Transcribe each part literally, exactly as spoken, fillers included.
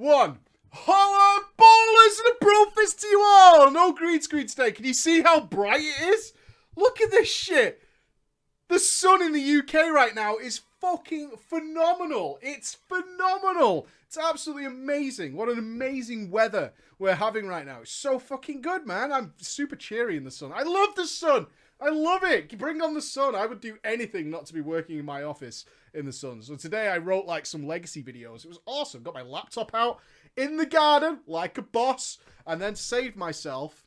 one. Holla ballers and a bro fist to you all! No green screen today. Can you see how bright it is? Look at this shit. The sun in the U K right now is fucking phenomenal. It's phenomenal. It's absolutely amazing. What an amazing weather we're having right now. It's so fucking good, man. I'm super cheery in the sun. I love the sun. I love it. Bring on the sun. I would do anything not to be working in my office in the sun. So today I wrote like some legacy videos. It was awesome. Got my laptop out in the garden like a boss and then saved myself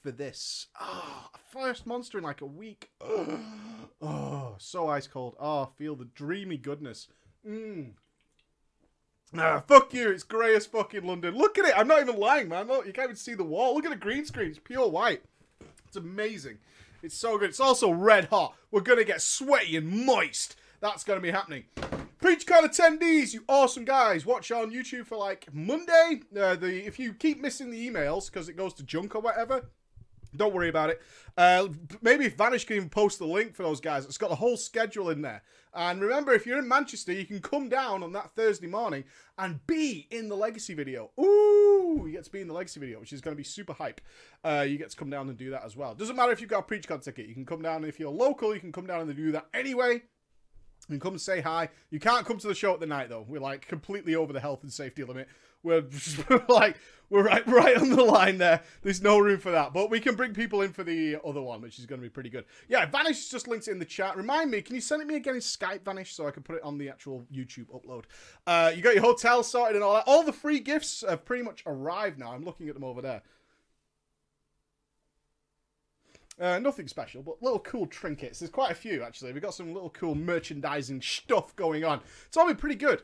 for this. Oh, first monster in like a week. Oh, oh so ice cold. Oh, feel the dreamy goodness. Mmm. Nah, fuck you. It's grey as fuck in London. Look at it. I'm not even lying, man. Look, you can't even see the wall. Look at the green screen. It's pure white. It's amazing. It's so good. It's also red hot. We're going to get sweaty and moist. That's going to be happening. PeachCon attendees, you awesome guys. Watch on YouTube for like Monday. Uh, the If you keep missing the emails because it goes to junk or whatever, don't worry about it. Uh, maybe if Vanish can even post the link for those guys. It's got the whole schedule in there. And remember, if you're in Manchester, you can come down on that Thursday morning and be in the Legacy video. Ooh, you get to be in the Legacy video, which is going to be super hype. Uh, you get to come down and do that as well. Doesn't matter if you've got a PeachCon ticket. You can come down. And if you're local, you can come down and do that anyway. And come and say hi. You can't come to the show at the night, though. We're, like, completely over the health and safety limit. We're, just, we're like, we're right, right on the line there. There's no room for that. But we can bring people in for the other one, which is going to be pretty good. Yeah, Vanish just linked it in the chat. Remind me, can you send it me again in Skype, Vanish, so I can put it on the actual YouTube upload? Uh, you got your hotel sorted and all that. All the free gifts have pretty much arrived now. I'm looking at them over there. Uh, nothing special, but little cool trinkets. There's quite a few, actually. We've got some little cool merchandising stuff going on. It's all been pretty good.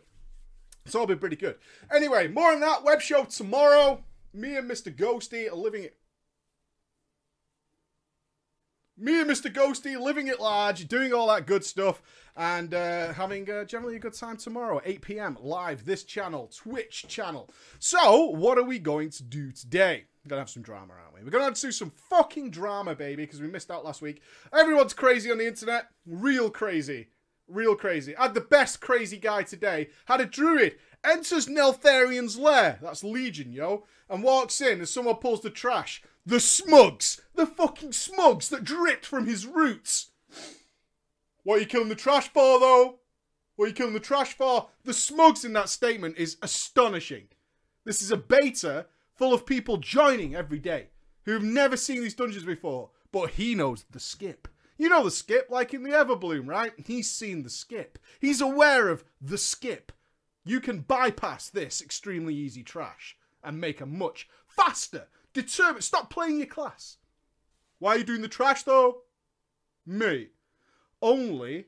It's all been pretty good. Anyway, more on that web show tomorrow. Me and Mister Ghosty are living it. Me and Mister Ghosty living at large, doing all that good stuff, and uh, having uh, generally a good time tomorrow at eight p m live, this channel, Twitch channel. So, what are we going to do today? We're going to have some drama, aren't we? We're going to have to do some fucking drama, baby, because we missed out last week. Everyone's crazy on the internet. Real crazy. Real crazy. I had the best crazy guy today. Had a druid. Enters Neltharion's Lair. That's Legion, yo. And walks in and someone pulls the trash. The smugs. The fucking smugs that dripped from his roots. What are you killing the trash for, though? What are you killing the trash for? The smugs in that statement is astonishing. This is a beta full of people joining every day who've never seen these dungeons before, but he knows the skip. You know the skip, like in the Everbloom, right? He's seen the skip. He's aware of the skip. You can bypass this extremely easy trash and make a much faster, determined... Stop playing your class. Why are you doing the trash, though? Mate. Only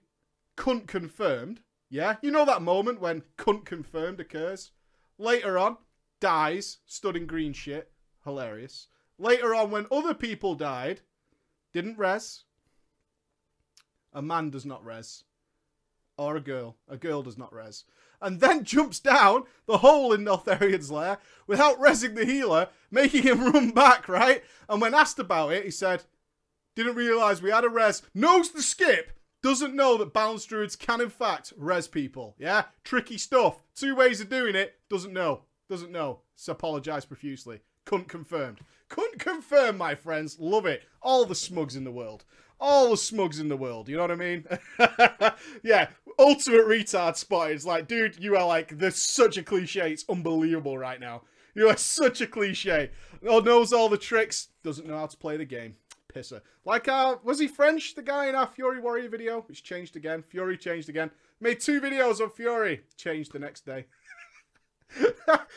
cunt confirmed, yeah? You know that moment when cunt confirmed occurs? Later on, dies, stood in green shit, hilarious. Later on, when other people died, didn't res. A man does not res. Or a girl. A girl does not res. And then jumps down the hole in Neltharion's Lair without resing the healer, making him run back, right? And when asked about it, he said, didn't realise we had a res. Knows the skip. Doesn't know that balanced druids can, in fact, res people. Yeah? Tricky stuff. Two ways of doing it. Doesn't know. Doesn't know. So apologise profusely. Cunt confirmed. Cunt confirmed, my friends. Love it. All the smugs in the world. All the smugs in the world. You know what I mean? Yeah. Ultimate retard spot. It's like, dude, you are like, there's such a cliche. It's unbelievable right now. You are such a cliche. Oh, knows all the tricks. Doesn't know how to play the game. Pisser. Like, uh, was he French? The guy in our Fury Warrior video? It's changed again. Fury changed again. Made two videos on Fury. Changed the next day.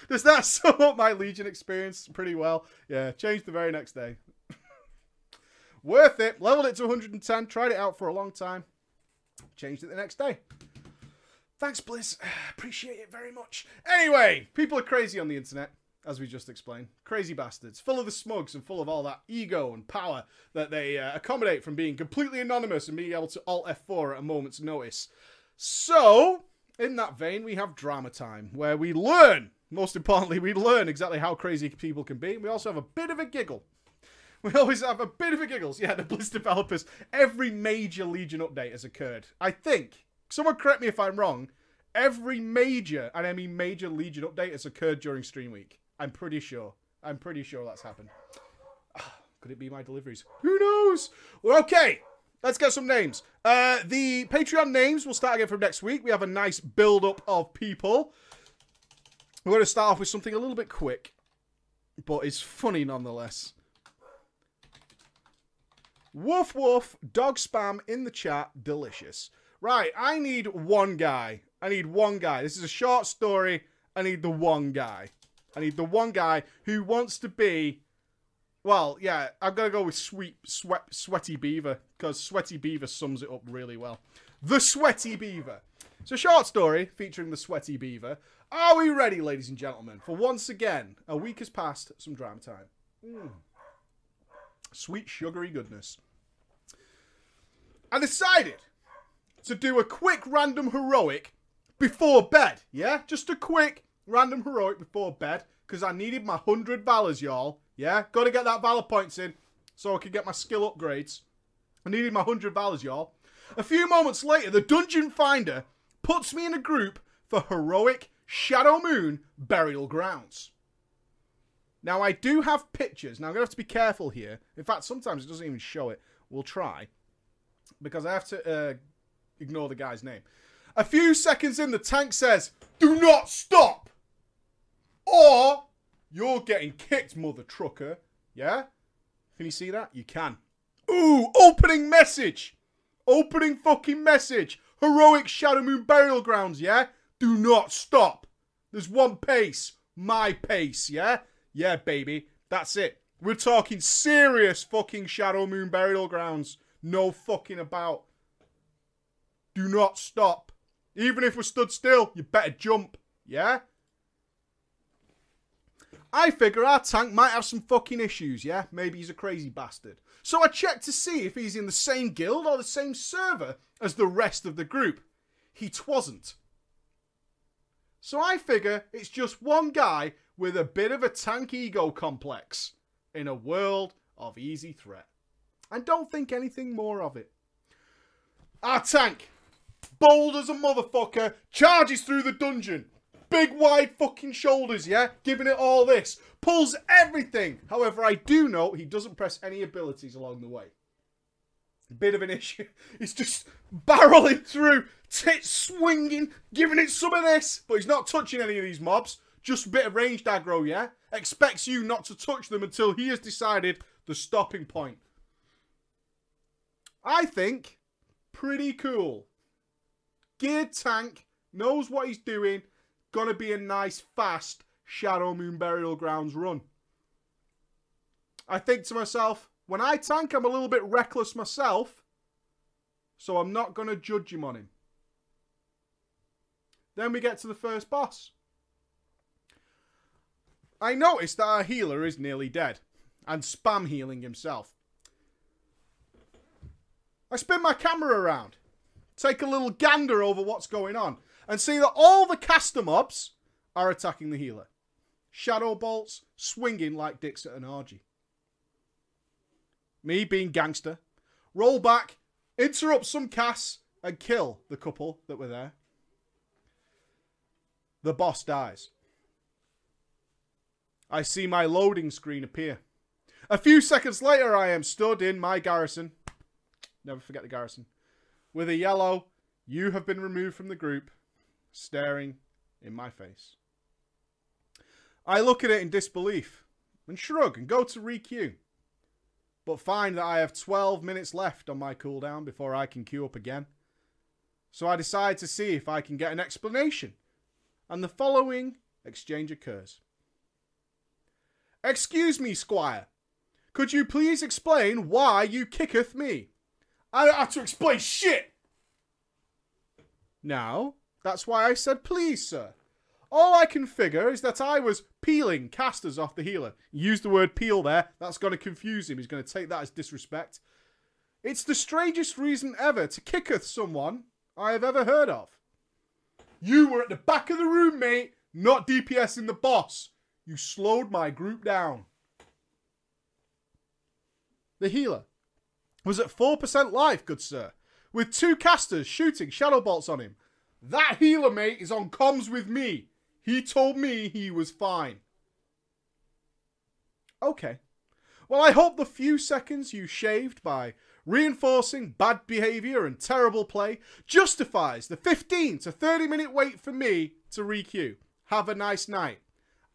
Does that sum up my Legion experience pretty well? Yeah, changed the very next day. Worth it. Leveled it to one hundred and ten. Tried it out for a long time. Changed it the next day. Thanks, Bliss. Appreciate it very much. Anyway, people are crazy on the internet, as we just explained. Crazy bastards. Full of the smugs and full of all that ego and power that they uh, accommodate from being completely anonymous and being able to alt F four at a moment's notice. So... in that vein, we have drama time, where we learn, most importantly, we learn exactly how crazy people can be. We also have a bit of a giggle. We always have a bit of a giggles. Yeah, the Blizz developers, every major Legion update has occurred. I think, someone correct me if I'm wrong, Every major, and I mean major Legion update has occurred during stream week. I'm pretty sure. I'm pretty sure that's happened. Could it be my deliveries? Who knows? Well, okay. Let's get some names. Uh, the Patreon names will start again from next week. We have a nice build-up of people. We're going to start off with something a little bit quick, but it's funny nonetheless. Woof woof, dog spam in the chat, delicious. Right, I need one guy. I need one guy. This is a short story. I need the one guy. I need the one guy who wants to be... Well, yeah, I'm going to go with sweep, sweat, Sweaty Beaver, because Sweaty Beaver sums it up really well. The Sweaty Beaver. It's a short story featuring the Sweaty Beaver. Are we ready, ladies and gentlemen? For once again, a week has passed, some drama time. Mm. Sweet, sugary goodness. I decided to do a quick random heroic before bed, yeah? Just a quick random heroic before bed, because I needed my one hundred Valors, y'all. Yeah, got to get that Valor points in so I can get my skill upgrades. I needed my one hundred Valors, y'all. A few moments later, the Dungeon Finder puts me in a group for Heroic Shadowmoon Burial Grounds. Now, I do have pictures. Now, I'm going to have to be careful here. In fact, sometimes it doesn't even show it. We'll try. Because I have to uh, ignore the guy's name. A few seconds in, the tank says, "Do not stop! Or... you're getting kicked, mother trucker." Yeah? Can you see that? You can. Ooh, opening message. Opening fucking message. Heroic Shadowmoon Burial Grounds, yeah? Do not stop. There's one pace. My pace, yeah? Yeah, baby. That's it. We're talking serious fucking Shadowmoon Burial Grounds. No fucking about. Do not stop. Even if we're stood still, you better jump. Yeah? I figure our tank might have some fucking issues, yeah? Maybe he's a crazy bastard. So I checked to see if he's in the same guild or the same server as the rest of the group. He twasn't. So I figure it's just one guy with a bit of a tank ego complex in a world of easy threat. And don't think anything more of it. Our tank, bold as a motherfucker, charges through the dungeon. Big wide fucking shoulders, yeah? Giving it all this. Pulls everything. However, I do know he doesn't press any abilities along the way. Bit of an issue. He's just barreling through, tits swinging, giving it some of this. But he's not touching any of these mobs. Just a bit of ranged aggro, yeah? Expects you not to touch them until he has decided the stopping point. I think pretty cool. Geared tank, knows what he's doing. Gonna be a nice, fast Shadowmoon Burial Grounds run. I think to myself, when I tank, I'm a little bit reckless myself, so I'm not gonna judge him on him. Then we get to the first boss. I notice that our healer is nearly dead and spam healing himself. I spin my camera around, take a little gander over what's going on, and see that all the caster mobs are attacking the healer. Shadow bolts swinging like dicks at an orgy. Me, being gangster, roll back, interrupt some casts, and kill the couple that were there. The boss dies. I see my loading screen appear. A few seconds later, I am stood in my garrison. Never forget the garrison. With a yellow, "You have been removed from the group," staring in my face. I look at it in disbelief and shrug and go to re-queue, but find that I have twelve minutes left on my cooldown before I can queue up again. So I decide to see if I can get an explanation, and the following exchange occurs. "Excuse me, squire. Could you please explain why you kicketh me?" "I don't have to explain shit." "Now, that's why I said please, sir. All I can figure is that I was peeling casters off the healer." Use the word peel there. That's going to confuse him. He's going to take that as disrespect. "It's the strangest reason ever to kicketh someone I have ever heard of." "You were at the back of the room, mate, not DPSing the boss. You slowed my group down." "The healer was at four percent life, good sir, with two casters shooting shadow bolts on him. That healer mate is on comms with me. He told me he was fine. Okay. Well, I hope the few seconds you shaved by reinforcing bad behaviour and terrible play justifies the fifteen to thirty minute wait for me to re-queue. Have a nice night.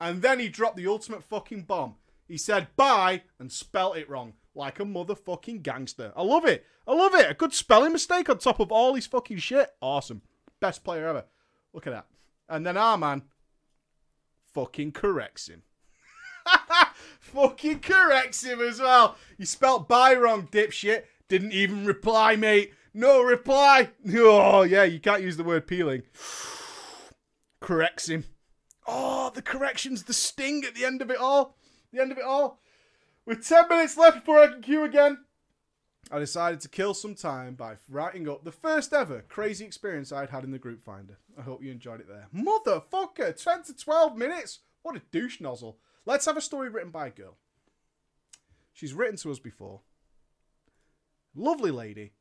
And then he dropped the ultimate fucking bomb. He said bye and spelt it wrong. Like a motherfucking gangster. I love it. I love it. A good spelling mistake on top of all his fucking shit. Awesome. Best player ever. Look at that. And then our man fucking corrects him. Fucking corrects him as well. You spelt bye wrong, dipshit. Didn't even reply, mate. No reply. Oh, yeah, you can't use the word peeling. Corrects him. Oh, the corrections, the sting at the end of it all. The end of it all. With ten minutes left before I can queue again, I decided to kill some time by writing up the first ever crazy experience I'd had in the group finder. I hope you enjoyed it there. Motherfucker, ten to twelve minutes. What a douche nozzle. Let's have a story written by a girl. She's written to us before. Lovely lady.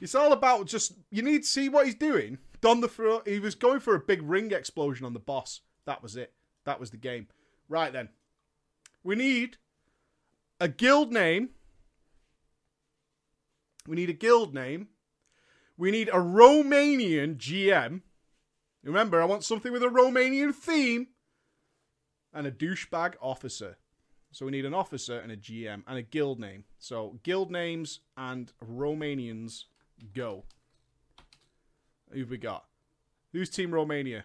It's all about just, you need to see what he's doing. Done the throw. He was going for a big ring explosion on the boss. That was it. That was the game. Right then. We need a guild name. We need a guild name. We need a Romanian G M. Remember, I want something with a Romanian theme. And a douchebag officer. So we need an officer and a G M and a guild name. So guild names and Romanians go. Who've we got? Who's Team Romania?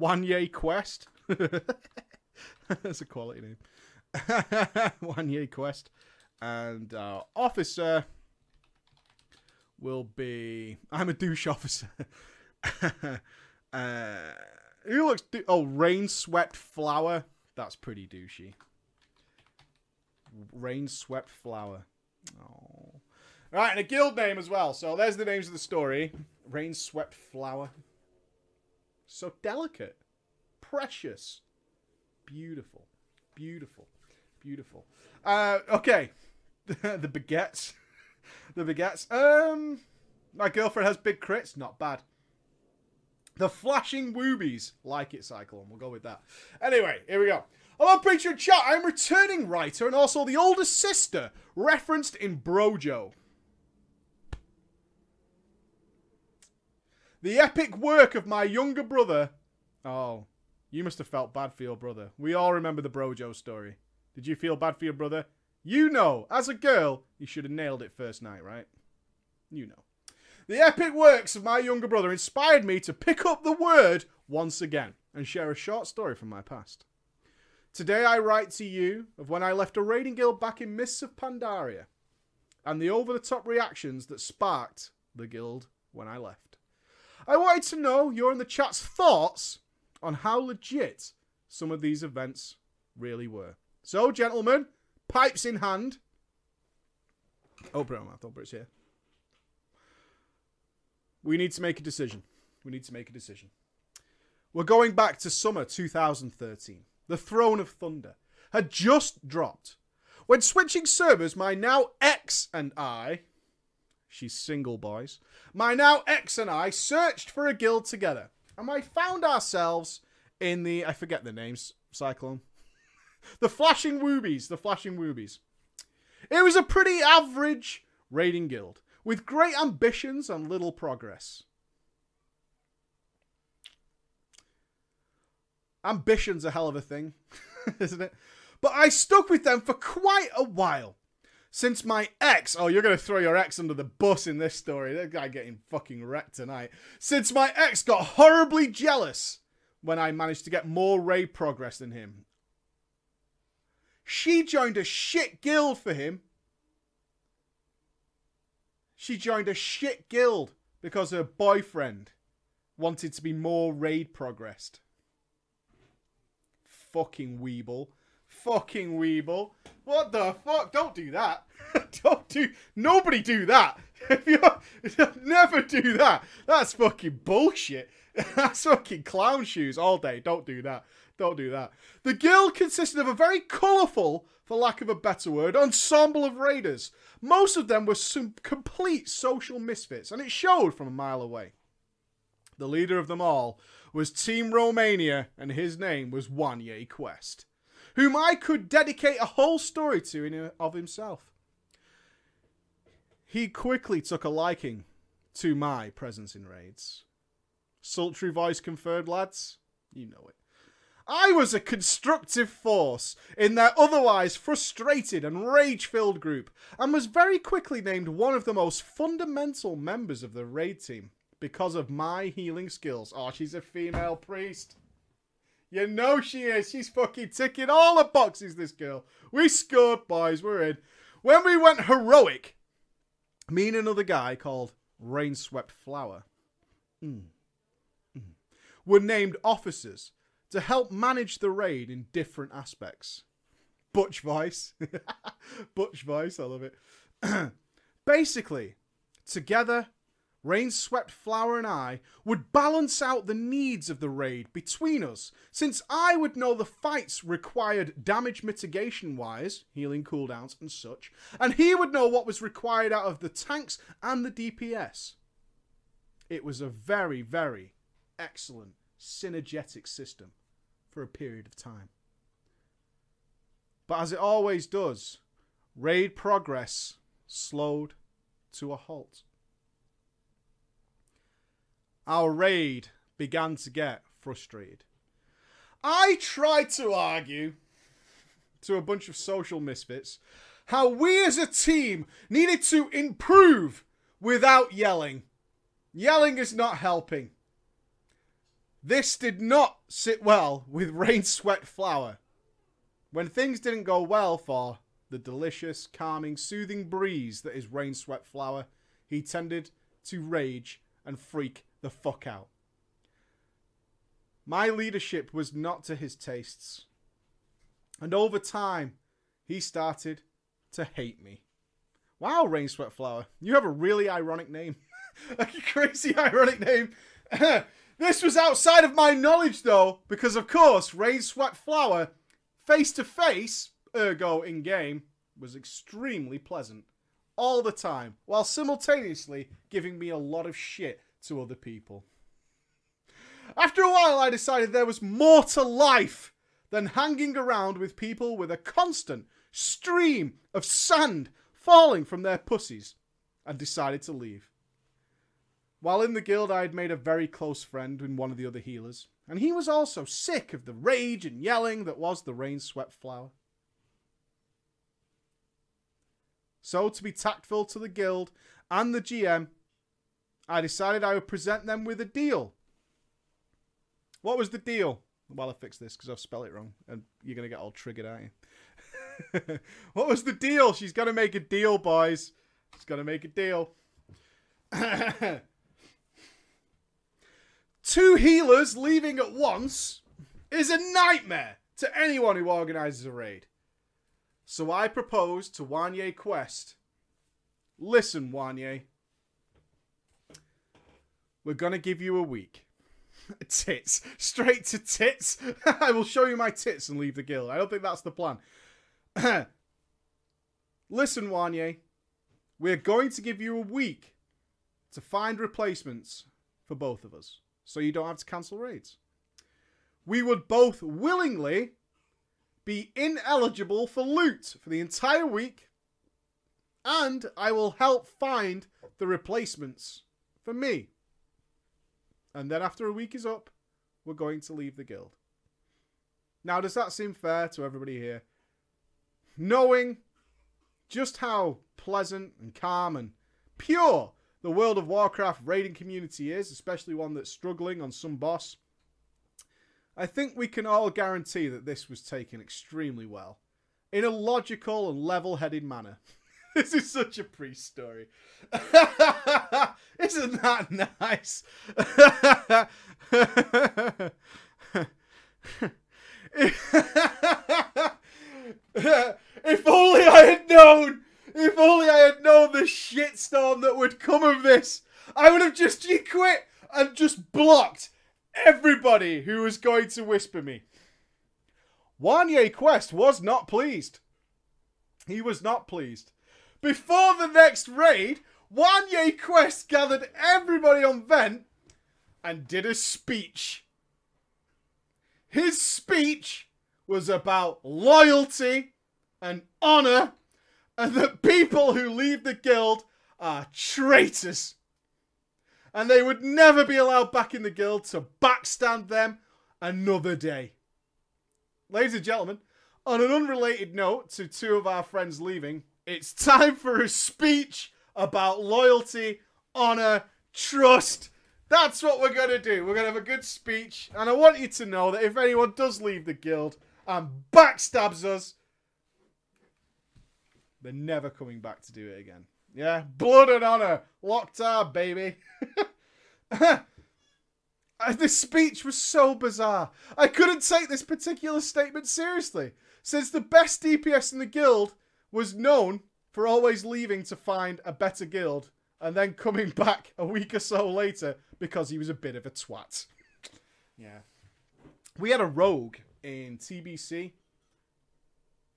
Wanye Quest. That's a quality name. Wanye Quest. And our officer will be... I'm a douche officer. uh, who looks... Do oh, Rain-Swept Flower. That's pretty douchey. Rain-Swept Flower. Oh. Right, and a guild name as well. So there's the names of the story. Rain-Swept Flower. So delicate. Precious. Beautiful. Beautiful. Beautiful. Uh, okay. The baguettes. The baguettes. Um, my girlfriend has big crits. Not bad. The flashing woobies. Like it, Cyclone. We'll go with that. Anyway, here we go. Hello, Preacher and Chat. I'm returning writer and also the oldest sister referenced in Brojo. The epic work of my younger brother. Oh, you must have felt bad for your brother. We all remember the Brojo story. Did you feel bad for your brother? You know, as a girl, you should have nailed it first night, right? You know. The epic works of my younger brother inspired me to pick up the word once again and share a short story from my past. Today I write to you of when I left a raiding guild back in Mists of Pandaria and the over-the-top reactions that sparked the guild when I left. I wanted to know your and the chat's thoughts on how legit some of these events really were. So, gentlemen... Pipes in hand. Oprah, I'm Oprah's here. We need to make a decision. We need to make a decision. We're going back to summer two thousand thirteen. The Throne of Thunder had just dropped. When switching servers, my now ex and I, she's single boys, my now ex and I searched for a guild together. And I found ourselves in the, I forget the names, Cyclone. The Flashing Woobies. The Flashing Woobies. It was a pretty average raiding guild with great ambitions and little progress. Ambition's a hell of a thing, isn't it? But I stuck with them for quite a while. Since my ex... Oh, you're going to throw your ex under the bus in this story. That guy getting fucking wrecked tonight. Since my ex got horribly jealous when I managed to get more raid progress than him. She joined a shit guild for him. She joined a shit guild because her boyfriend wanted to be more raid progressed. Fucking weeble. Fucking weeble. What the fuck? Don't do that. Don't do... Nobody do that. If you're... Never do that. That's fucking bullshit. That's fucking clown shoes all day. Don't do that. Don't do that. The guild consisted of a very colourful for lack of a better word, ensemble of raiders. Most of them were some complete social misfits, and it showed from a mile away. The leader of them all was Team Romania, and his name was Wanye Quest, whom I could dedicate a whole story to in of himself. He quickly took a liking to my presence in raids. Sultry voice conferred, lads. You know it. I was a constructive force in their otherwise frustrated and rage-filled group, and was very quickly named one of the most fundamental members of the raid team because of my healing skills. Oh, she's a female priest. You know she is. She's fucking ticking all the boxes, this girl. We scored, boys. We're in. When we went heroic, me and another guy called Rainswept Flower mm. Mm. were named officers to help manage the raid in different aspects. Butch voice. Butch voice, I love it. Basically, together, Rainswept Flower and I would balance out the needs of the raid between us, since I would know the fights required damage mitigation-wise, healing cooldowns and such, and he would know what was required out of the tanks and the D P S. It was a very, very excellent synergetic system for a period of time. But as it always does, raid progress slowed to a halt. Our raid began to get frustrated. I tried to argue to a bunch of social misfits how we as a team needed to improve without yelling. Yelling is not helping. This did not sit well with Rainswept Flower. When things didn't go well for the delicious, calming, soothing breeze that is Rainswept Flower, he tended to rage and freak the fuck out. My leadership was not to his tastes, and over time, he started to hate me. Wow, Rainswept Flower, you have a really ironic name. A crazy ironic name. This was outside of my knowledge, though, because, of course, Rainswept Flower, face-to-face, ergo in-game, was extremely pleasant all the time, while simultaneously giving me a lot of shit to other people. After a while, I decided there was more to life than hanging around with people with a constant stream of sand falling from their pussies, and decided to leave. While in the guild, I had made a very close friend with one of the other healers, and he was also sick of the rage and yelling that was the Rainswept Flower. So, to be tactful to the guild and the G M, I decided I would present them with a deal. What was the deal? Well, I fixed this because I've spelled it wrong, and you're going to get all triggered, aren't you? What was the deal? She's going to make a deal, boys. She's going to make a deal. Two healers leaving at once is a nightmare to anyone who organizes a raid. So I proposed to Wanye Quest. Listen, Wanye. We're going to give you a week. Tits. Straight to tits. I will show you my tits and leave the guild. I don't think that's the plan. Listen, Wanye. We're going to give you a week to find replacements for both of us, so you don't have to cancel raids. We would both willingly be ineligible for loot for the entire week, and I will help find the replacements for me. And then after a week is up, we're going to leave the guild. Now, does that seem fair to everybody here? Knowing just how pleasant and calm and pure the World of Warcraft raiding community is, especially one that's struggling on some boss, I think we can all guarantee that this was taken extremely well, in a logical and level-headed manner. This is such a priest story. Isn't that nice? If only I had known! If only I had known the shitstorm that would come of this, I would have just quit and just blocked everybody who was going to whisper me. Wanye Quest was not pleased. He was not pleased. Before the next raid, Wanye Quest gathered everybody on Vent and did a speech. His speech was about loyalty and honor, and that people who leave the guild are traitors. And they would never be allowed back in the guild to backstand them another day. Ladies and gentlemen, on an unrelated note to two of our friends leaving, it's time for a speech about loyalty, honor, trust. That's what we're going to do. We're going to have a good speech. And I want you to know that if anyone does leave the guild and backstabs us, they're never coming back to do it again. Yeah? Blood and honor. Locktar, baby. This speech was so bizarre. I couldn't take this particular statement seriously, since the best D P S in the guild was known for always leaving to find a better guild and then coming back a week or so later because he was a bit of a twat. Yeah. We had a rogue in T B C.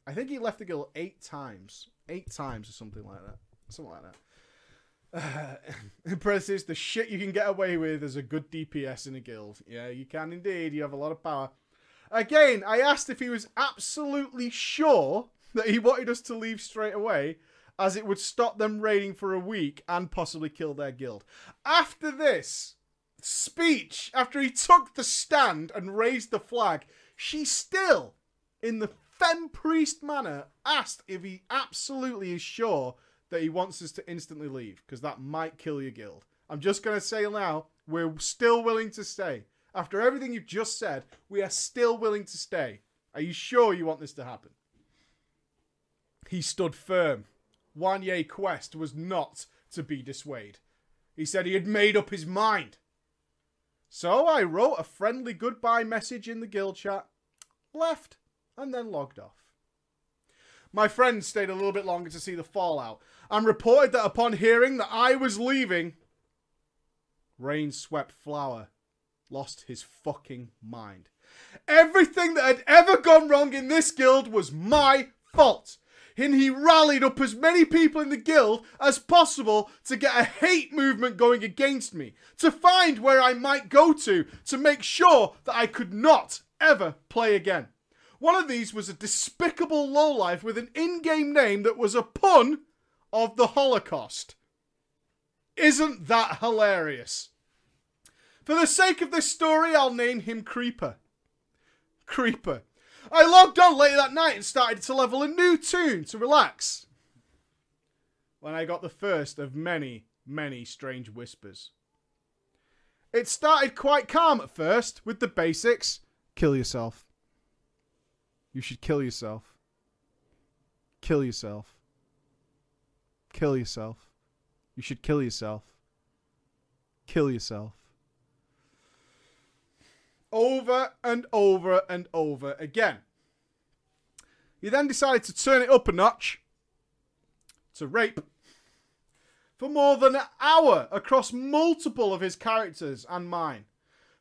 I think he left the guild eight times. Eight times or something like that. Something like that. Uh, impresses the shit you can get away with as a good D P S in a guild. Yeah, you can indeed. You have a lot of power. Again, I asked if he was absolutely sure that he wanted us to leave straight away, as it would stop them raiding for a week and possibly kill their guild. After this speech, after he took the stand and raised the flag, she still, in the Fen Priest manner, asked if he absolutely is sure that he wants us to instantly leave, because that might kill your guild. I'm just going to say now, we're still willing to stay. After everything you've just said, we are still willing to stay. Are you sure you want this to happen? He stood firm. Wanye Quest was not to be dissuaded. He said he had made up his mind. So I wrote a friendly goodbye message in the guild chat, left, and then logged off. My friends stayed a little bit longer to see the fallout, and reported that upon hearing that I was leaving, Rain-Swept Flower lost his fucking mind. Everything that had ever gone wrong in this guild was my fault. And he rallied up as many people in the guild as possible to get a hate movement going against me, to find where I might go to, to make sure that I could not ever play again. One of these was a despicable lowlife with an in-game name that was a pun of the Holocaust. Isn't that hilarious? For the sake of this story, I'll name him Creeper. Creeper. I logged on later that night and started to level a new tune to relax, when I got the first of many, many strange whispers. It started quite calm at first, with the basics. Kill yourself. You should kill yourself. Kill yourself. Kill yourself. You should kill yourself. Kill yourself. Over and over and over again. He then decided to turn it up a notch to rape for more than an hour across multiple of his characters and mine.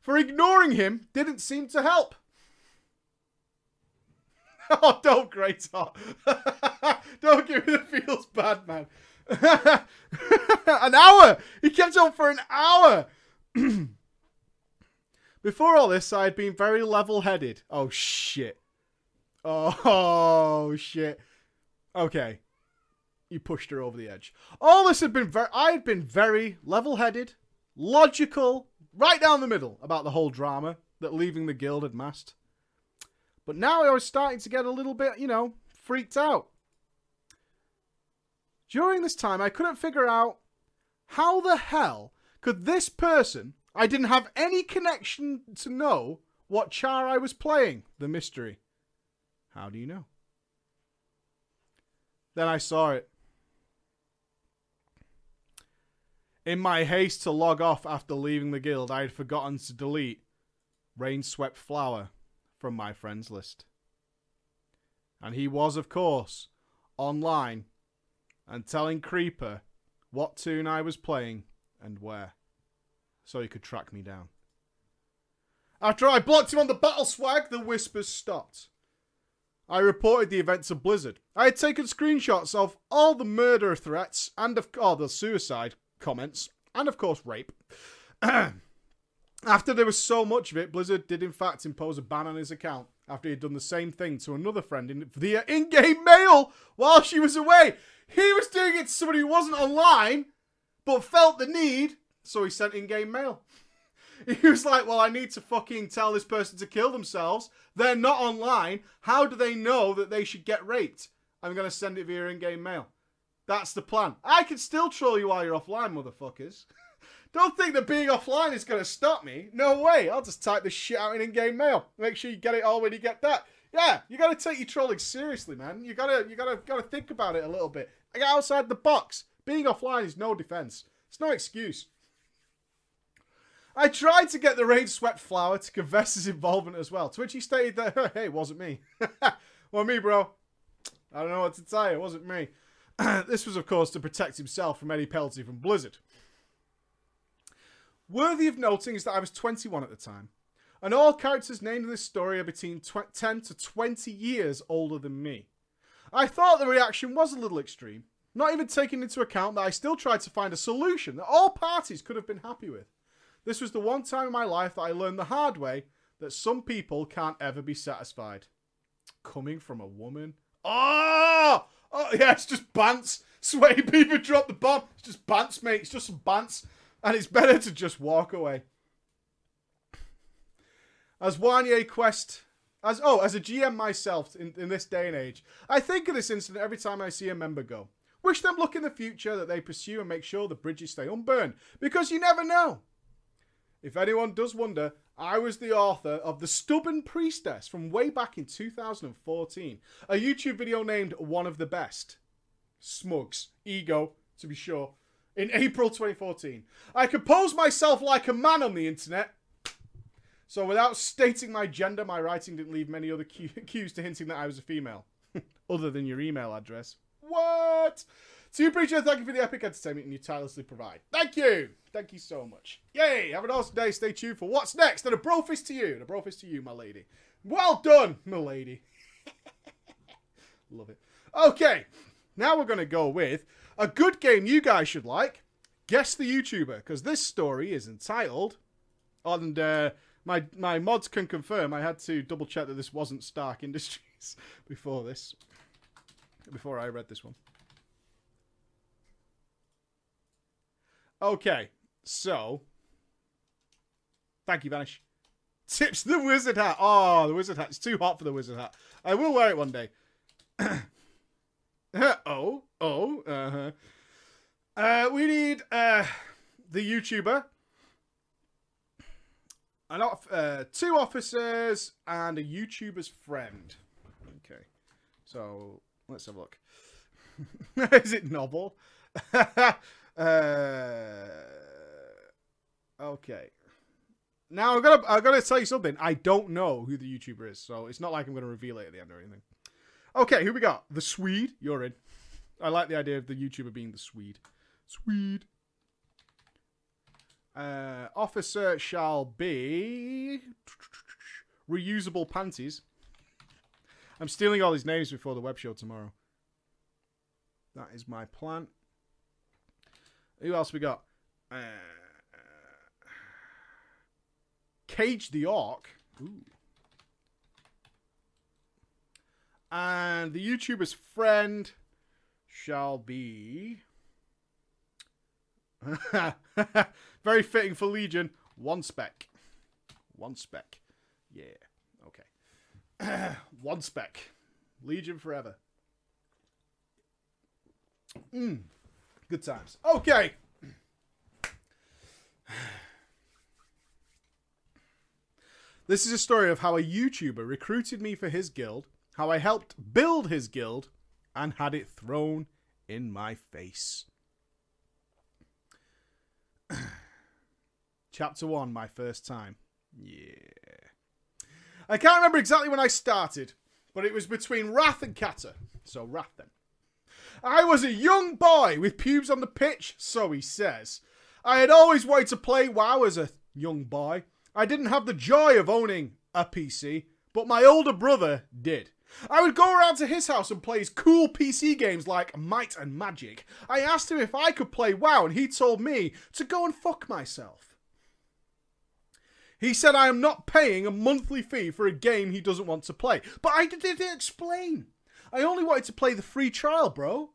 For ignoring him didn't seem to help. Oh, don't grate hot. Don't give me the feels bad, man. An hour! He kept on for an hour! Before all this, I had been very level-headed. Oh, shit. Oh, oh, shit. Okay. You pushed her over the edge. All this had been very... I had been very level-headed, logical, right down the middle about the whole drama that leaving the guild had masked. But now I was starting to get a little bit, you know, freaked out. During this time, I couldn't figure out how the hell could this person... I didn't have any connection to know what char I was playing. The mystery. How do you know? Then I saw it. In my haste to log off after leaving the guild, I had forgotten to delete Rain-Swept Flower from my friends list. And he was, of course, online and telling Creeper what tune I was playing and where, so he could track me down. After I blocked him on the battle swag, the whispers stopped. I reported the events of Blizzard. I had taken screenshots of all the murder threats and of all the suicide comments and of course rape. After there was so much of it, Blizzard did in fact impose a ban on his account after he had done the same thing to another friend in via in-game mail while she was away. He was doing it to somebody who wasn't online but felt the need, so he sent in-game mail. He was like, well, I need to fucking tell this person to kill themselves. They're not online. How do they know that they should get raped? I'm going to send it via in-game mail. That's the plan. I can still troll you while you're offline, motherfuckers. Don't think that being offline is going to stop me. No way. I'll just type this shit out in in-game mail. Make sure you get it all when you get that. Yeah, you got to take your trolling seriously, man. You got to you got to got to think about it a little bit. Get outside the box. Being offline is no defense. It's no excuse. I tried to get the rain-swept flower to confess his involvement as well, to which he stated that, hey, it wasn't me. Well, me, bro. I don't know what to tell you. It wasn't me. This was, of course, to protect himself from any penalty from Blizzard. Worthy of noting is that I was twenty-one at the time, and all characters named in this story are between ten to twenty years older than me. I thought the reaction was a little extreme, not even taking into account that I still tried to find a solution that all parties could have been happy with. This was the one time in my life that I learned the hard way that some people can't ever be satisfied. Coming from a woman. Oh! Oh, yeah, it's just bants. Sweaty Beaver dropped the bomb. It's just bants, mate. It's just some bants. And it's better to just walk away. As Wanye Quest... as Oh, as a G M myself in, in this day and age, I think of this incident every time I see a member go. Wish them luck in the future that they pursue and make sure the bridges stay unburned. Because you never know. If anyone does wonder, I was the author of The Stubborn Priestess from way back in two thousand fourteen. A YouTube video named One of the Best. Smugs. Ego, to be sure. In April twenty fourteen. I composed myself like a man on the internet. So without stating my gender, my writing didn't leave many other cues to hinting that I was a female. Other than your email address. What? So you preacher, thank you for the epic entertainment you tirelessly provide. Thank you. Thank you so much. Yay. Have an awesome day. Stay tuned for what's next. And a brofist to you. And a brofist to you, my lady. Well done, my lady. Love it. Okay. Now we're going to go with a good game you guys should like. Guess the YouTuber. Because this story is entitled... And uh, my, my mods can confirm. I had to double check that this wasn't Stark Industries before this. Before I read this one. Okay, so, thank you, Vanish. Tips the wizard hat. Oh, the wizard hat. It's too hot for the wizard hat. I will wear it one day. oh, oh, uh-huh. Uh, we need uh, the YouTuber, an off uh, two officers, and a YouTuber's friend. Okay, so let's have a look. Is it novel? Uh, okay. Now I've got to I've got to tell you something. I don't know who the YouTuber is, so it's not like I'm going to reveal it at the end or anything. Okay, who we got? The Swede. You're in. I like the idea of the YouTuber being the Swede. Swede. Uh, officer shall be reusable panties. I'm stealing all these names before the web show tomorrow. That is my plan. Who else we got? Uh, Cage the Orc. Ooh. And the YouTuber's friend shall be... Very fitting for Legion. One spec. One spec. Yeah. Okay. One spec. Legion forever. Mmm. Good times. Okay. This is a story of how a YouTuber recruited me for his guild, how I helped build his guild, and had it thrown in my face. Chapter one, my first time. Yeah. I can't remember exactly when I started, but it was between Wrath and Kata. So Wrath then. I was a young boy with pubes on the pitch, so he says. I had always wanted to play WoW as a young boy. I didn't have the joy of owning a P C, but my older brother did. I would go around to his house and play his cool P C games like Might and Magic. I asked him if I could play WoW and he told me to go and fuck myself. He said I am not paying a monthly fee for a game he doesn't want to play. But I didn't explain. I only wanted to play the free trial, bro.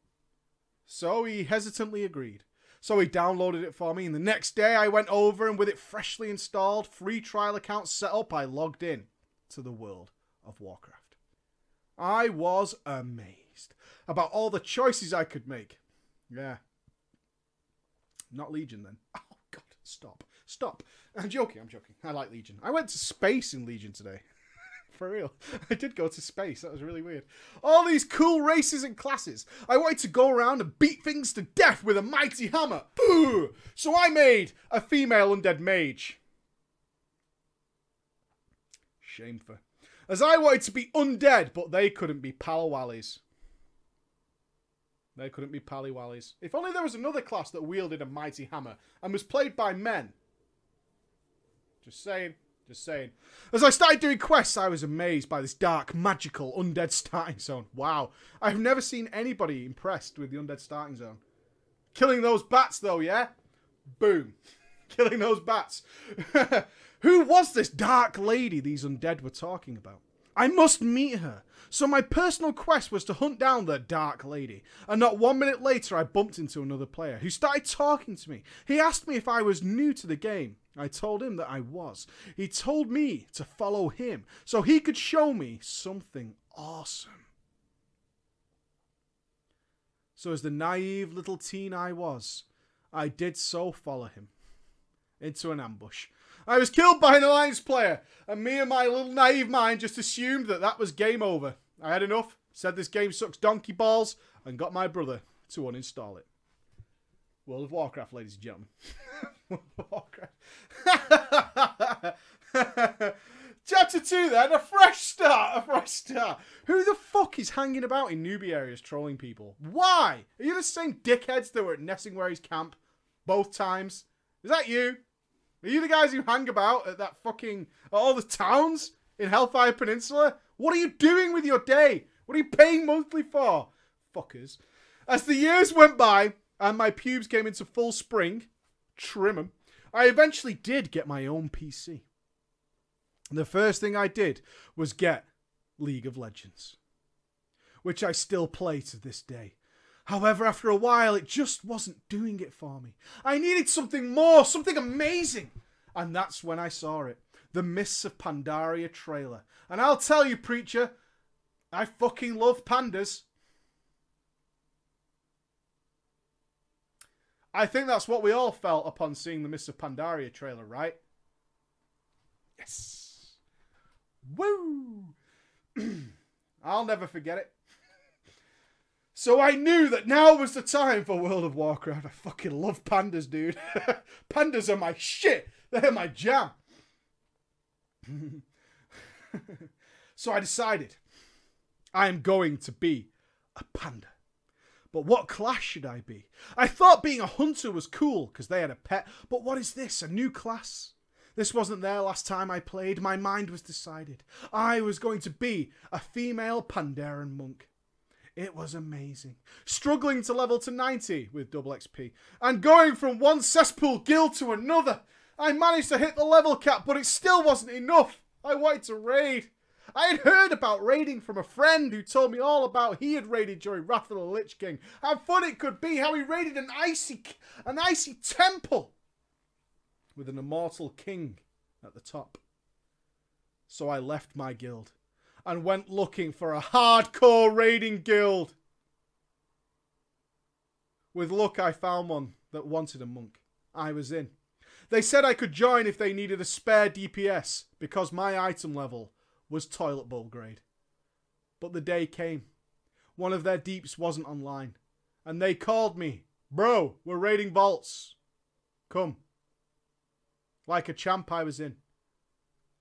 So he hesitantly agreed. So he downloaded it for me, and the next day I went over, and with it freshly installed, free trial account set up, I logged in to the world of Warcraft. I was amazed about all the choices I could make. Yeah. Not Legion, then. Oh, God. Stop. Stop. I'm joking. I'm joking. I like Legion. I went to space in Legion today. For real. I did go to space. That was really weird. All these cool races and classes. I wanted to go around and beat things to death with a mighty hammer. Boo! So I made a female undead mage. Shameful. As I wanted to be undead, but they couldn't be pallywallies. They couldn't be pallywallies. If only there was another class that wielded a mighty hammer and was played by men. Just saying. Just saying. As I started doing quests, I was amazed by this dark, magical, undead starting zone. Wow. I've never seen anybody impressed with the undead starting zone. Killing those bats, though, yeah? Boom. Killing those bats. Who was this dark lady these undead were talking about? I must meet her. So my personal quest was to hunt down the dark lady. And not one minute later, I bumped into another player who started talking to me. He asked me if I was new to the game. I told him that I was. He told me to follow him so he could show me something awesome. So as the naive little teen I was, I did so follow him into an ambush. I was killed by an Alliance player, and me and my little naive mind just assumed that that was game over. I had enough, said this game sucks donkey balls, and got my brother to uninstall it. World of Warcraft, ladies and gentlemen. World of Warcraft. Chapter two then, a fresh start, a fresh start. Who the fuck is hanging about in newbie areas trolling people? Why? Are you the same dickheads that were at Nessingwary's camp both times? Is that you? Are you the guys who hang about at that fucking... at all the towns in Hellfire Peninsula? What are you doing with your day? What are you paying monthly for? Fuckers. As the years went by and my pubes came into full spring, trim them, I eventually did get my own P C. And the first thing I did was get League of Legends, which I still play to this day. However, after a while, it just wasn't doing it for me. I needed something more, something amazing. And that's when I saw it. The Mists of Pandaria trailer. And I'll tell you, preacher, I fucking love pandas. I think that's what we all felt upon seeing the Mists of Pandaria trailer, right? Yes. Woo! I'll never forget it. So I knew that now was the time for World of Warcraft. I fucking love pandas, dude. Pandas are my shit. They're my jam. So I decided I am going to be a panda. But what class should I be? I thought being a hunter was cool because they had a pet. But what is this? A new class? This wasn't there last time I played. My mind was decided. I was going to be a female Pandaren monk. It was amazing. Struggling to level to ninety with double X P. And going from one cesspool guild to another. I managed to hit the level cap, but it still wasn't enough. I wanted to raid. I had heard about raiding from a friend who told me all about he had raided during Wrath of the Lich King. How fun it could be, how he raided an icy, an icy temple with an immortal king at the top. So I left my guild and went looking for a hardcore raiding guild. With luck, I found one that wanted a monk. I was in. They said I could join if they needed a spare D P S, because my item level was toilet bowl grade. But the day came. One of their deeps wasn't online. And they called me. Bro, we're raiding vaults. Come. Like a champ I was in.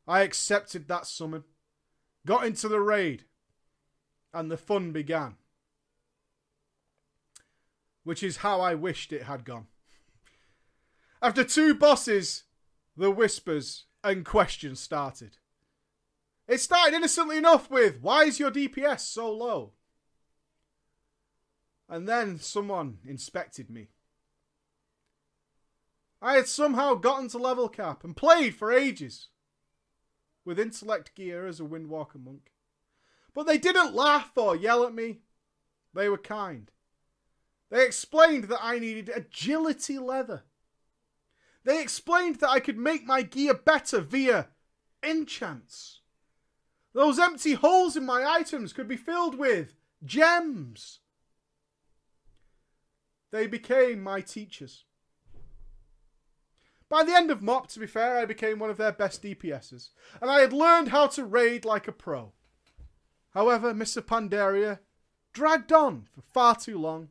I accepted that summon. Got into the raid, and the fun began. Which is how I wished it had gone. After two bosses, the whispers and questions started. It started innocently enough with, why is your D P S so low? And then someone inspected me. I had somehow gotten to level cap and played for ages with intellect gear as a Windwalker monk. But they didn't laugh or yell at me. They were kind. They explained that I needed agility leather. They explained that I could make my gear better via enchants. Those empty holes in my items could be filled with gems. They became my teachers. By the end of M O P, to be fair, I became one of their best D P Ss, and I had learned how to raid like a pro. However, Mists of Pandaria dragged on for far too long,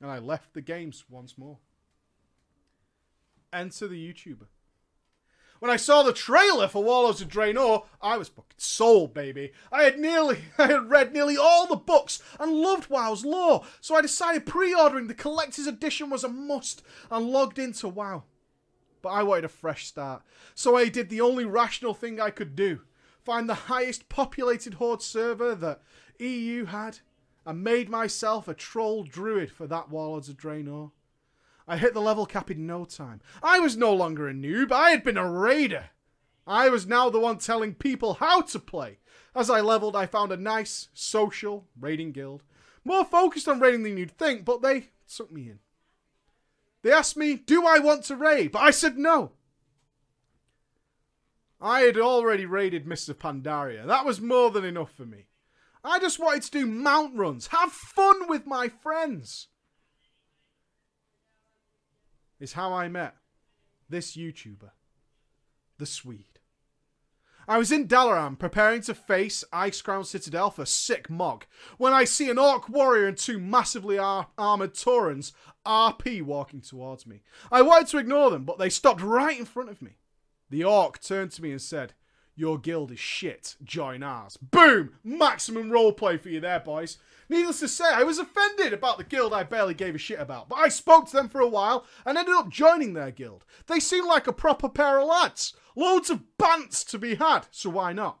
and I left the games once more. Enter the YouTuber. When I saw the trailer for Warlords of Draenor, I was fucking sold, baby. I had nearly, I had read nearly all the books and loved WoW's lore, so I decided pre-ordering the collector's edition was a must and logged into WoW. But I wanted a fresh start, so I did the only rational thing I could do. Find the highest populated horde server that E U had, and made myself a troll druid for that Warlords of Draenor. I hit the level cap in no time. I was no longer a noob. I had been a raider. I was now the one telling people how to play. As I leveled, I found a nice, social raiding guild. More focused on raiding than you'd think, but they took me in. They asked me, do I want to raid? But I said no. I had already raided Mists of Pandaria. That was more than enough for me. I just wanted to do mount runs. Have fun with my friends. Is how I met this YouTuber, the Swede. I was in Dalaran preparing to face Icecrown Citadel for sick mog when I see an orc warrior and two massively ar armoured Taurans R P walking towards me. I wanted to ignore them, but they stopped right in front of me. The orc turned to me and said, your guild is shit, join ours. Boom! Maximum roleplay for you there, boys. Needless to say, I was offended about the guild I barely gave a shit about, but I spoke to them for a while and ended up joining their guild. They seemed like a proper pair of lads. Loads of bants to be had, so why not?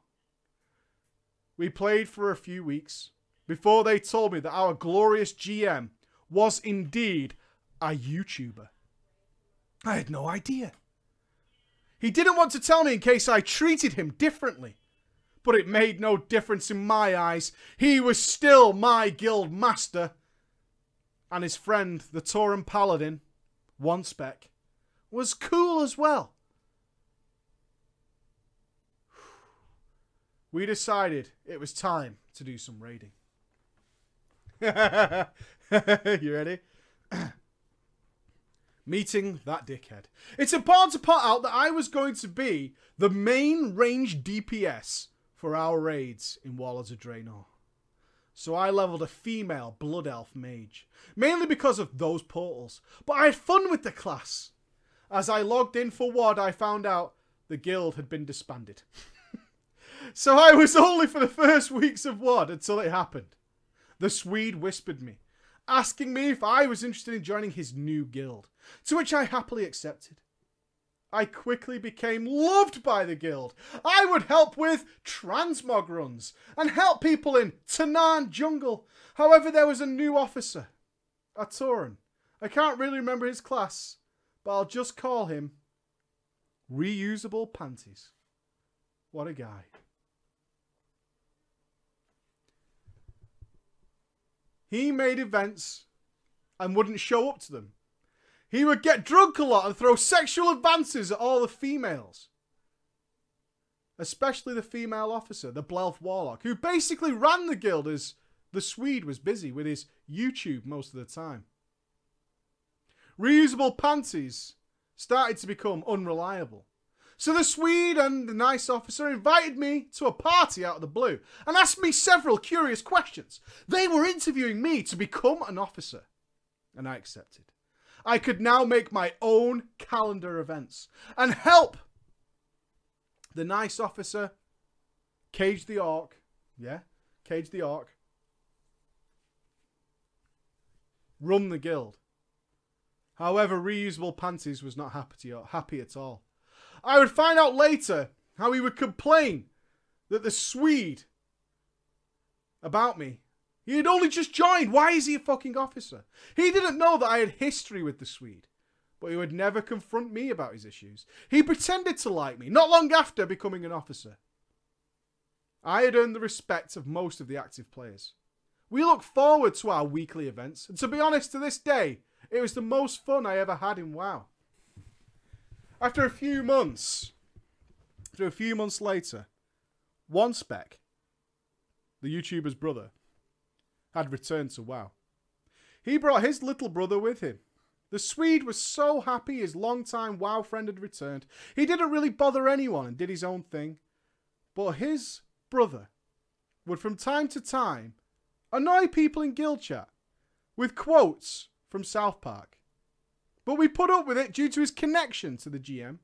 We played for a few weeks before they told me that our glorious G M was indeed a YouTuber. I had no idea. He didn't want to tell me in case I treated him differently. But it made no difference in my eyes. He was still my guild master. And his friend, the Tauran Paladin, One Spec, was cool as well. We decided it was time to do some raiding. You ready? Meeting that dickhead. It's important to point out that I was going to be the main range D P S for our raids in Warlords of Draenor. So I leveled a female Blood Elf mage, mainly because of those portals. But I had fun with the class. As I logged in for W O D, I found out the guild had been disbanded. So I was only for the first weeks of W O D until it happened. The Swede whispered me, asking me if I was interested in joining his new guild, to which I happily accepted. I quickly became loved by the guild. I would help with transmog runs and help people in Tanan jungle. However, there was a new officer, a Tauran. I can't really remember his class, but I'll just call him Reusable Panties. What a guy. He made events and wouldn't show up to them. He would get drunk a lot and throw sexual advances at all the females. Especially the female officer, the Blelf Warlock, who basically ran the guild as the Swede was busy with his YouTube most of the time. Reusable Panties started to become unreliable. So the Swede and the nice officer invited me to a party out of the blue and asked me several curious questions. They were interviewing me to become an officer, and I accepted. I could now make my own calendar events and help the nice officer cage the orc. Yeah, cage the orc. Run the guild. However, Reusable Panties was not happy, happy at all. I would find out later how he would complain that the Swede about me. He had only just joined. Why is he a fucking officer? He didn't know that I had history with the Swede, but he would never confront me about his issues. He pretended to like me, not long after becoming an officer. I had earned the respect of most of the active players. We look forward to our weekly events, and to be honest, to this day, it was the most fun I ever had in WoW. After a few months, after a few months later, One Spec, the YouTuber's brother, had returned to WoW. He brought his little brother with him. The Swede was so happy his longtime WoW friend had returned. He didn't really bother anyone and did his own thing. But his brother would from time to time annoy people in guild chat with quotes from South Park. But we put up with it due to his connection to the G M.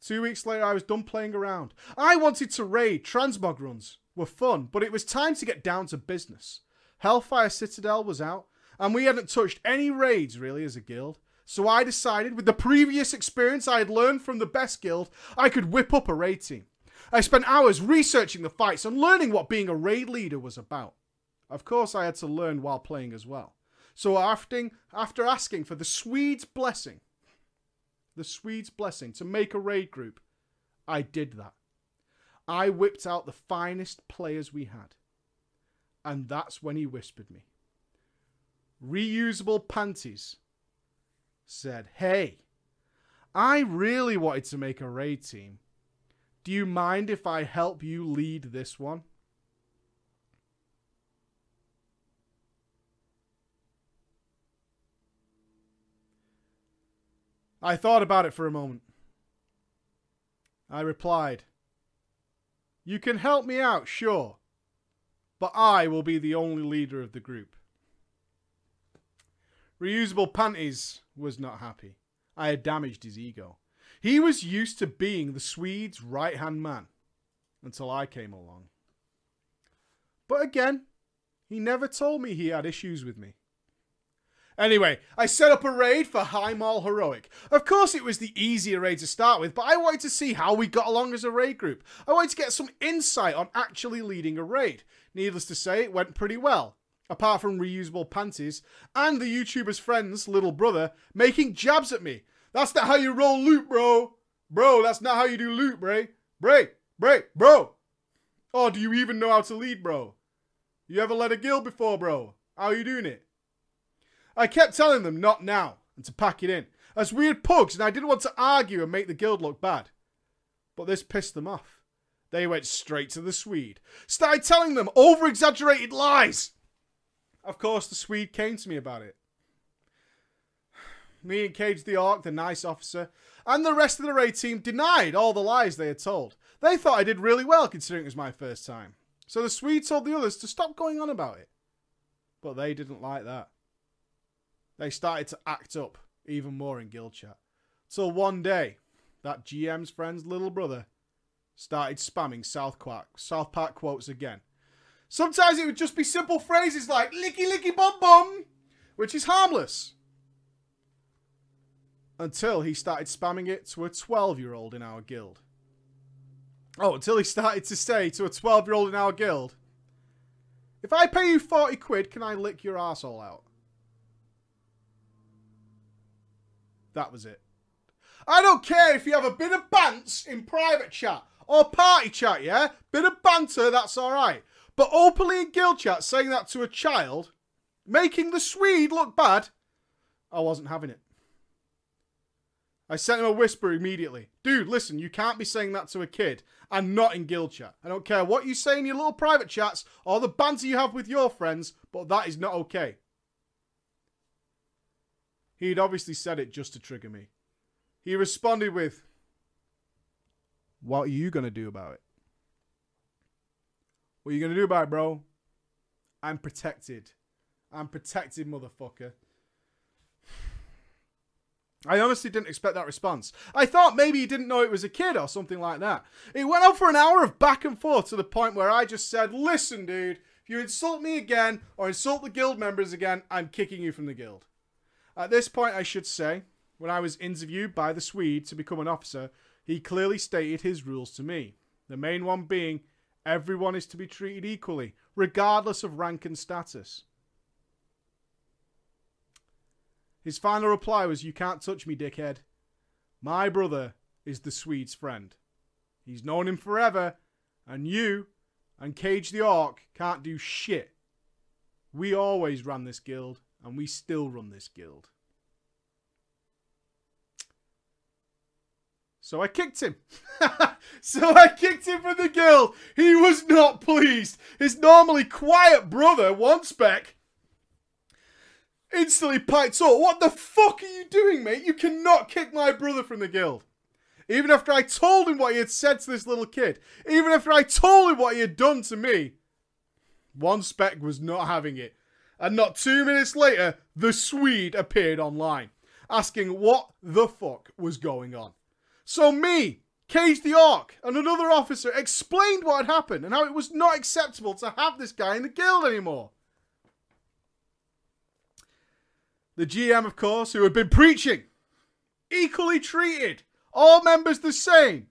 Two weeks later, I was done playing around. I wanted to raid. Transmog runs were fun, but it was time to get down to business. Hellfire Citadel was out, and we hadn't touched any raids, really, as a guild. So I decided, with the previous experience I had learned from the best guild, I could whip up a raid team. I spent hours researching the fights and learning what being a raid leader was about. Of course, I had to learn while playing as well. So after asking for the Swede's blessing, the Swede's blessing to make a raid group, I did that. I whipped out the finest players we had. And that's when he whispered me. Reusable Panties said, "Hey, I really wanted to make a raid team. Do you mind if I help you lead this one?" I thought about it for a moment. I replied, "You can help me out, sure, but I will be the only leader of the group." Reusable Panties was not happy. I had damaged his ego. He was used to being the Swede's right-hand man until I came along. But again, he never told me he had issues with me. Anyway, I set up a raid for High Mall Heroic. Of course it was the easier raid to start with, but I wanted to see how we got along as a raid group. I wanted to get some insight on actually leading a raid. Needless to say, it went pretty well. Apart from Reusable Panties and the YouTuber's friend's little brother making jabs at me. "That's not how you roll loot, bro. Bro, that's not how you do loot, bray. Bray, bray, bro. Oh, do you even know how to lead, bro? You ever led a guild before, bro? How are you doing it?" I kept telling them not now and to pack it in, as weird pugs, and I didn't want to argue and make the guild look bad. But this pissed them off. They went straight to the Swede. Started telling them over-exaggerated lies. Of course, the Swede came to me about it. Me and Cage the Orc, the nice officer, and the rest of the raid team denied all the lies they had told. They thought I did really well, considering it was my first time. So the Swede told the others to stop going on about it. But they didn't like that. They started to act up even more in guild chat. Till one day, that G M's friend's little brother started spamming South Park, South Park quotes again. Sometimes it would just be simple phrases like, "licky licky bum bum," which is harmless. Until he started spamming it to a twelve-year-old in our guild. Oh, until he started to say to a twelve-year-old in our guild, "If I pay you forty quid, can I lick your arsehole out?" That was it. I don't care if you have a bit of bants in private chat or party chat, yeah? Bit of banter, that's alright. But openly in guild chat, saying that to a child, making the Swede look bad, I wasn't having it. I sent him a whisper immediately. "Dude, listen, you can't be saying that to a kid and not in guild chat. I don't care what you say in your little private chats or the banter you have with your friends, but that is not okay." He'd obviously said it just to trigger me. He responded with, "What are you going to do about it? What are you going to do about it, bro? I'm protected. I'm protected, motherfucker." I honestly didn't expect that response. I thought maybe he didn't know it was a kid or something like that. It went on for an hour of back and forth to the point where I just said, "Listen, dude, if you insult me again or insult the guild members again, I'm kicking you from the guild." At this point, I should say, when I was interviewed by the Swede to become an officer, he clearly stated his rules to me. The main one being, everyone is to be treated equally, regardless of rank and status. His final reply was, "You can't touch me, dickhead." My brother is the Swede's friend. He's known him forever, and you and Cage the Orc can't do shit. We always ran this guild, and we still run this guild. So I kicked him. So I kicked him from the guild. He was not pleased. His normally quiet brother, Onespec, instantly pipes up. What the fuck are you doing, mate? You cannot kick my brother from the guild. Even after I told him what he had said to this little kid. Even after I told him what he had done to me. Onespec was not having it. And not two minutes later, the Swede appeared online, asking what the fuck was going on. So me, Cage the Orc, and another officer explained what had happened and how it was not acceptable to have this guy in the guild anymore. The G M, of course, who had been preaching, equally treated, all members the same,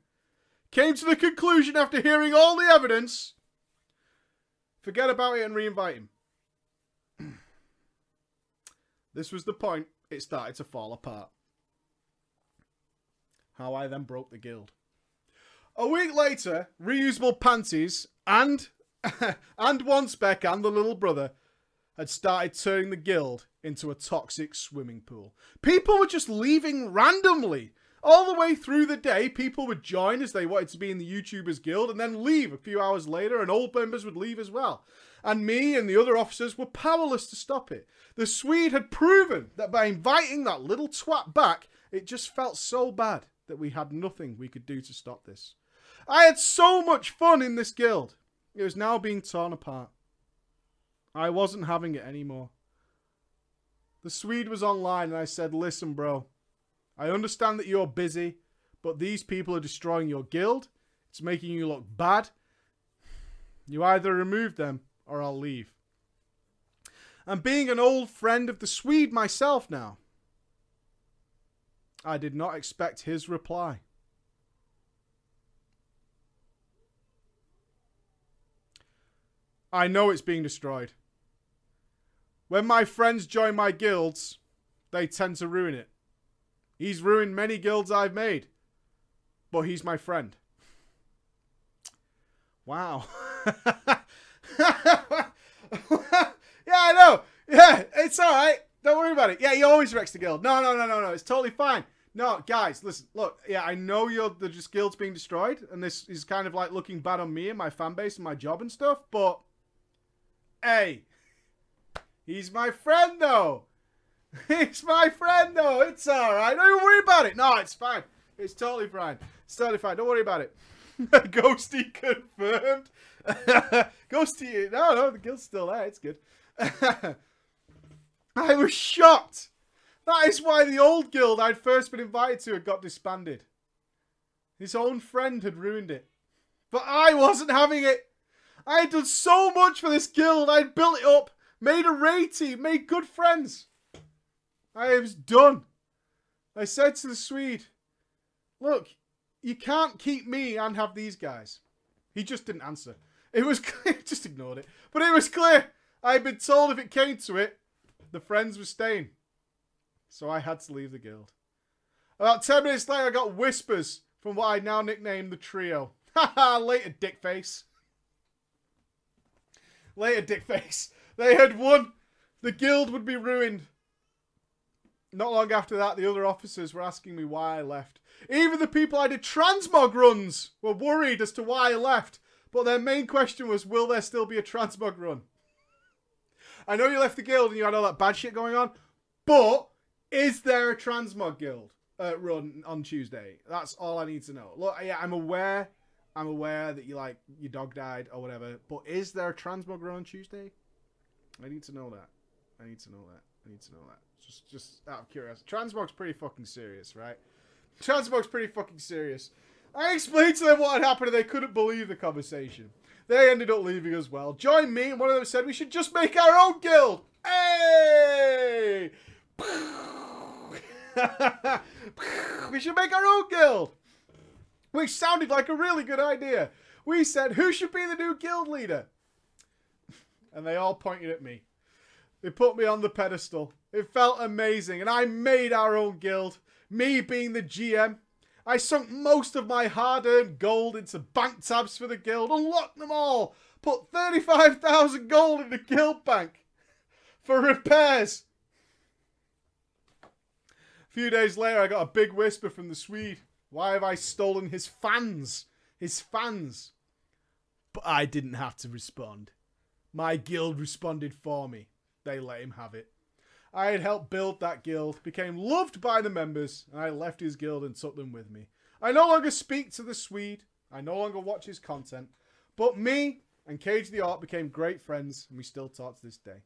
came to the conclusion after hearing all the evidence, forget about it and re-invite him. This was the point it started to fall apart. How I then broke the guild. A week later, reusable panties and and Onespec and the little brother had started turning the guild into a toxic swimming pool. People were just leaving randomly. All the way through the day, people would join as they wanted to be in the YouTubers Guild and then leave a few hours later, and old members would leave as well. And me and the other officers were powerless to stop it. The Swede had proven that by inviting that little twat back, it just felt so bad that we had nothing we could do to stop this. I had so much fun in this guild. It was now being torn apart. I wasn't having it anymore. The Swede was online and I said, "Listen, bro, I understand that you're busy, but these people are destroying your guild. It's making you look bad. You either remove them or I'll leave." And being an old friend of the Swede myself now, I did not expect his reply. I know it's being destroyed. When my friends join my guilds, they tend to ruin it. He's ruined many guilds I've made, but he's my friend. Wow. Yeah, I know. Yeah, it's all right. Don't worry about it. Yeah, he always wrecks the guild. No, no, no, no, no. It's totally fine. No, guys, listen, look. Yeah, I know you're the just guild's being destroyed, and this is kind of like looking bad on me and my fan base and my job and stuff, but hey, he's my friend, though. He's my friend, though. It's all right. Don't even worry about it. No, it's fine. It's totally fine. It's totally fine. Don't worry about it. Ghosty confirmed. Ghosty. No, no, the guild's still there. It's good. I was shocked. That is why the old guild I'd first been invited to had got disbanded. His own friend had ruined it. But I wasn't having it. I had done so much for this guild. I'd built it up, made a raid team, made good friends. I was done. I said to the Swede, "Look, you can't keep me and have these guys." He just didn't answer. It was clear, just ignored it. But it was clear. I had been told if it came to it, the friends were staying. So I had to leave the guild. About ten minutes later, I got whispers from what I now nicknamed the trio. Haha, later, dickface. Later, dickface. They had won. The guild would be ruined. Not long after that, the other officers were asking me why I left. Even the people I did transmog runs were worried as to why I left. But their main question was, will there still be a transmog run? I know you left the guild and you had all that bad shit going on, but is there a transmog guild uh, run on Tuesday? That's all I need to know. Look, yeah, I'm aware, I'm aware that you like your dog died or whatever, but is there a transmog run on Tuesday? I need to know that. I need to know that. I need to know that. Just, just out of curiosity. Transmog's pretty fucking serious, right? Transmog's pretty fucking serious. I explained to them what had happened and they couldn't believe the conversation. They ended up leaving as well. Join me, and one of them said we should just make our own guild. Hey! We should make our own guild. Which sounded like a really good idea. We said, who should be the new guild leader? And they all pointed at me. They put me on the pedestal. It felt amazing. And I made our own guild. Me being the G M. I sunk most of my hard-earned gold into bank tabs for the guild. Unlocked them all. Put thirty-five thousand gold in the guild bank. For repairs. A few days later, I got a big whisper from the Swede. Why have I stolen his fans? His fans. But I didn't have to respond. My guild responded for me. They let him have it. I had helped build that guild, became loved by the members, and I left his guild and took them with me. I no longer speak to the Swede. I no longer watch his content. But me and Cage the Orc became great friends, and we still talk to this day.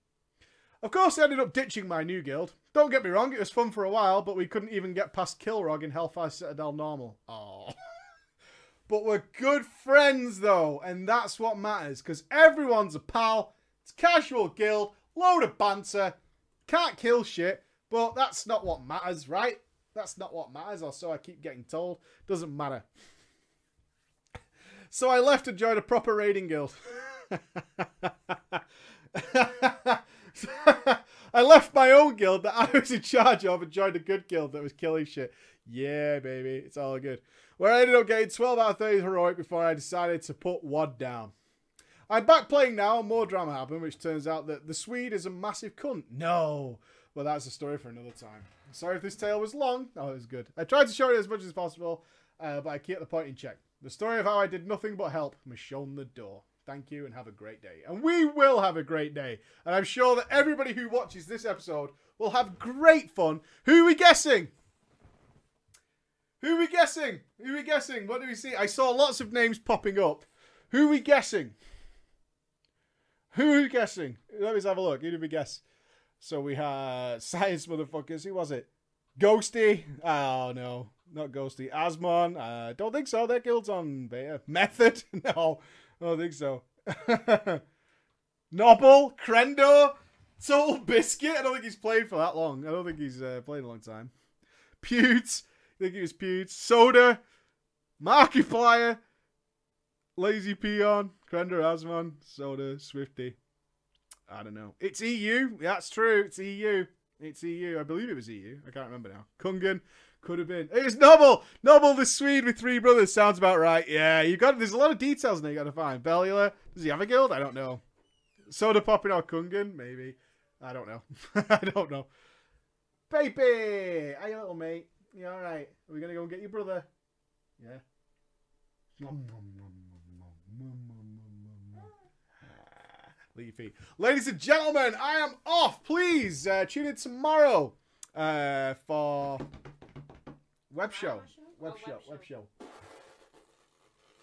Of course, I ended up ditching my new guild. Don't get me wrong, it was fun for a while, but we couldn't even get past Kilrog in Hellfire Citadel normal. Aww. But we're good friends, though, and that's what matters, because everyone's a pal. It's casual guild, load of banter, can't kill shit, but that's not what matters, right? That's not what matters, or so I keep getting told. Doesn't matter. So I left and joined a proper raiding guild. I left my own guild that I was in charge of and joined a good guild that was killing shit. Yeah, baby, it's all good. Where I ended up getting twelve out of thirty heroic before I decided to put W O D down. I'm back playing now and more drama happened, which turns out that the Swede is a massive cunt. No! Well, that's a story for another time. Sorry if this tale was long. Oh, it was good. I tried to show it as much as possible, uh, but I keep the point in check. The story of how I did nothing but help was shown the door. Thank you and have a great day. And we will have a great day. And I'm sure that everybody who watches this episode will have great fun. Who are we guessing? Who are we guessing? Who are we guessing? What do we see? I saw lots of names popping up. Who are we guessing? Who are we guessing? Let me have a look. Who did we guess? So we had Science Motherfuckers. Who was it? Ghosty. Oh, no. Not Ghosty. Asmon. I uh, don't think so. Their guild's on beta. Method. No. I don't think so. Nobble, Crendo, Total Biscuit. I don't think he's played for that long. I don't think he's uh, played a long time. Pewds. I think it was Pewds. Soda, Markiplier, Lazy Peon, Crendo, Asmon, Soda, Swifty. I don't know. It's E U. That's true. It's E U. It's E U. I believe it was E U. I can't remember now. Kungan. Could have been. It's Nobble! Nobble the Swede with three brothers. Sounds about right. Yeah, you got. There's a lot of details in there you got to find. Bellula. Does he have a guild? I don't know. Soda Poppin or Kungan? Maybe. I don't know. I don't know. Baby! How you little mate? You alright? Are we going to go and get your brother? Yeah. Nom, nom, nom, nom, nom, nom, nom. Leafy. Ladies and gentlemen, I am off. Please uh, tune in tomorrow uh, for... Web show. Web, oh, show. web show, web show,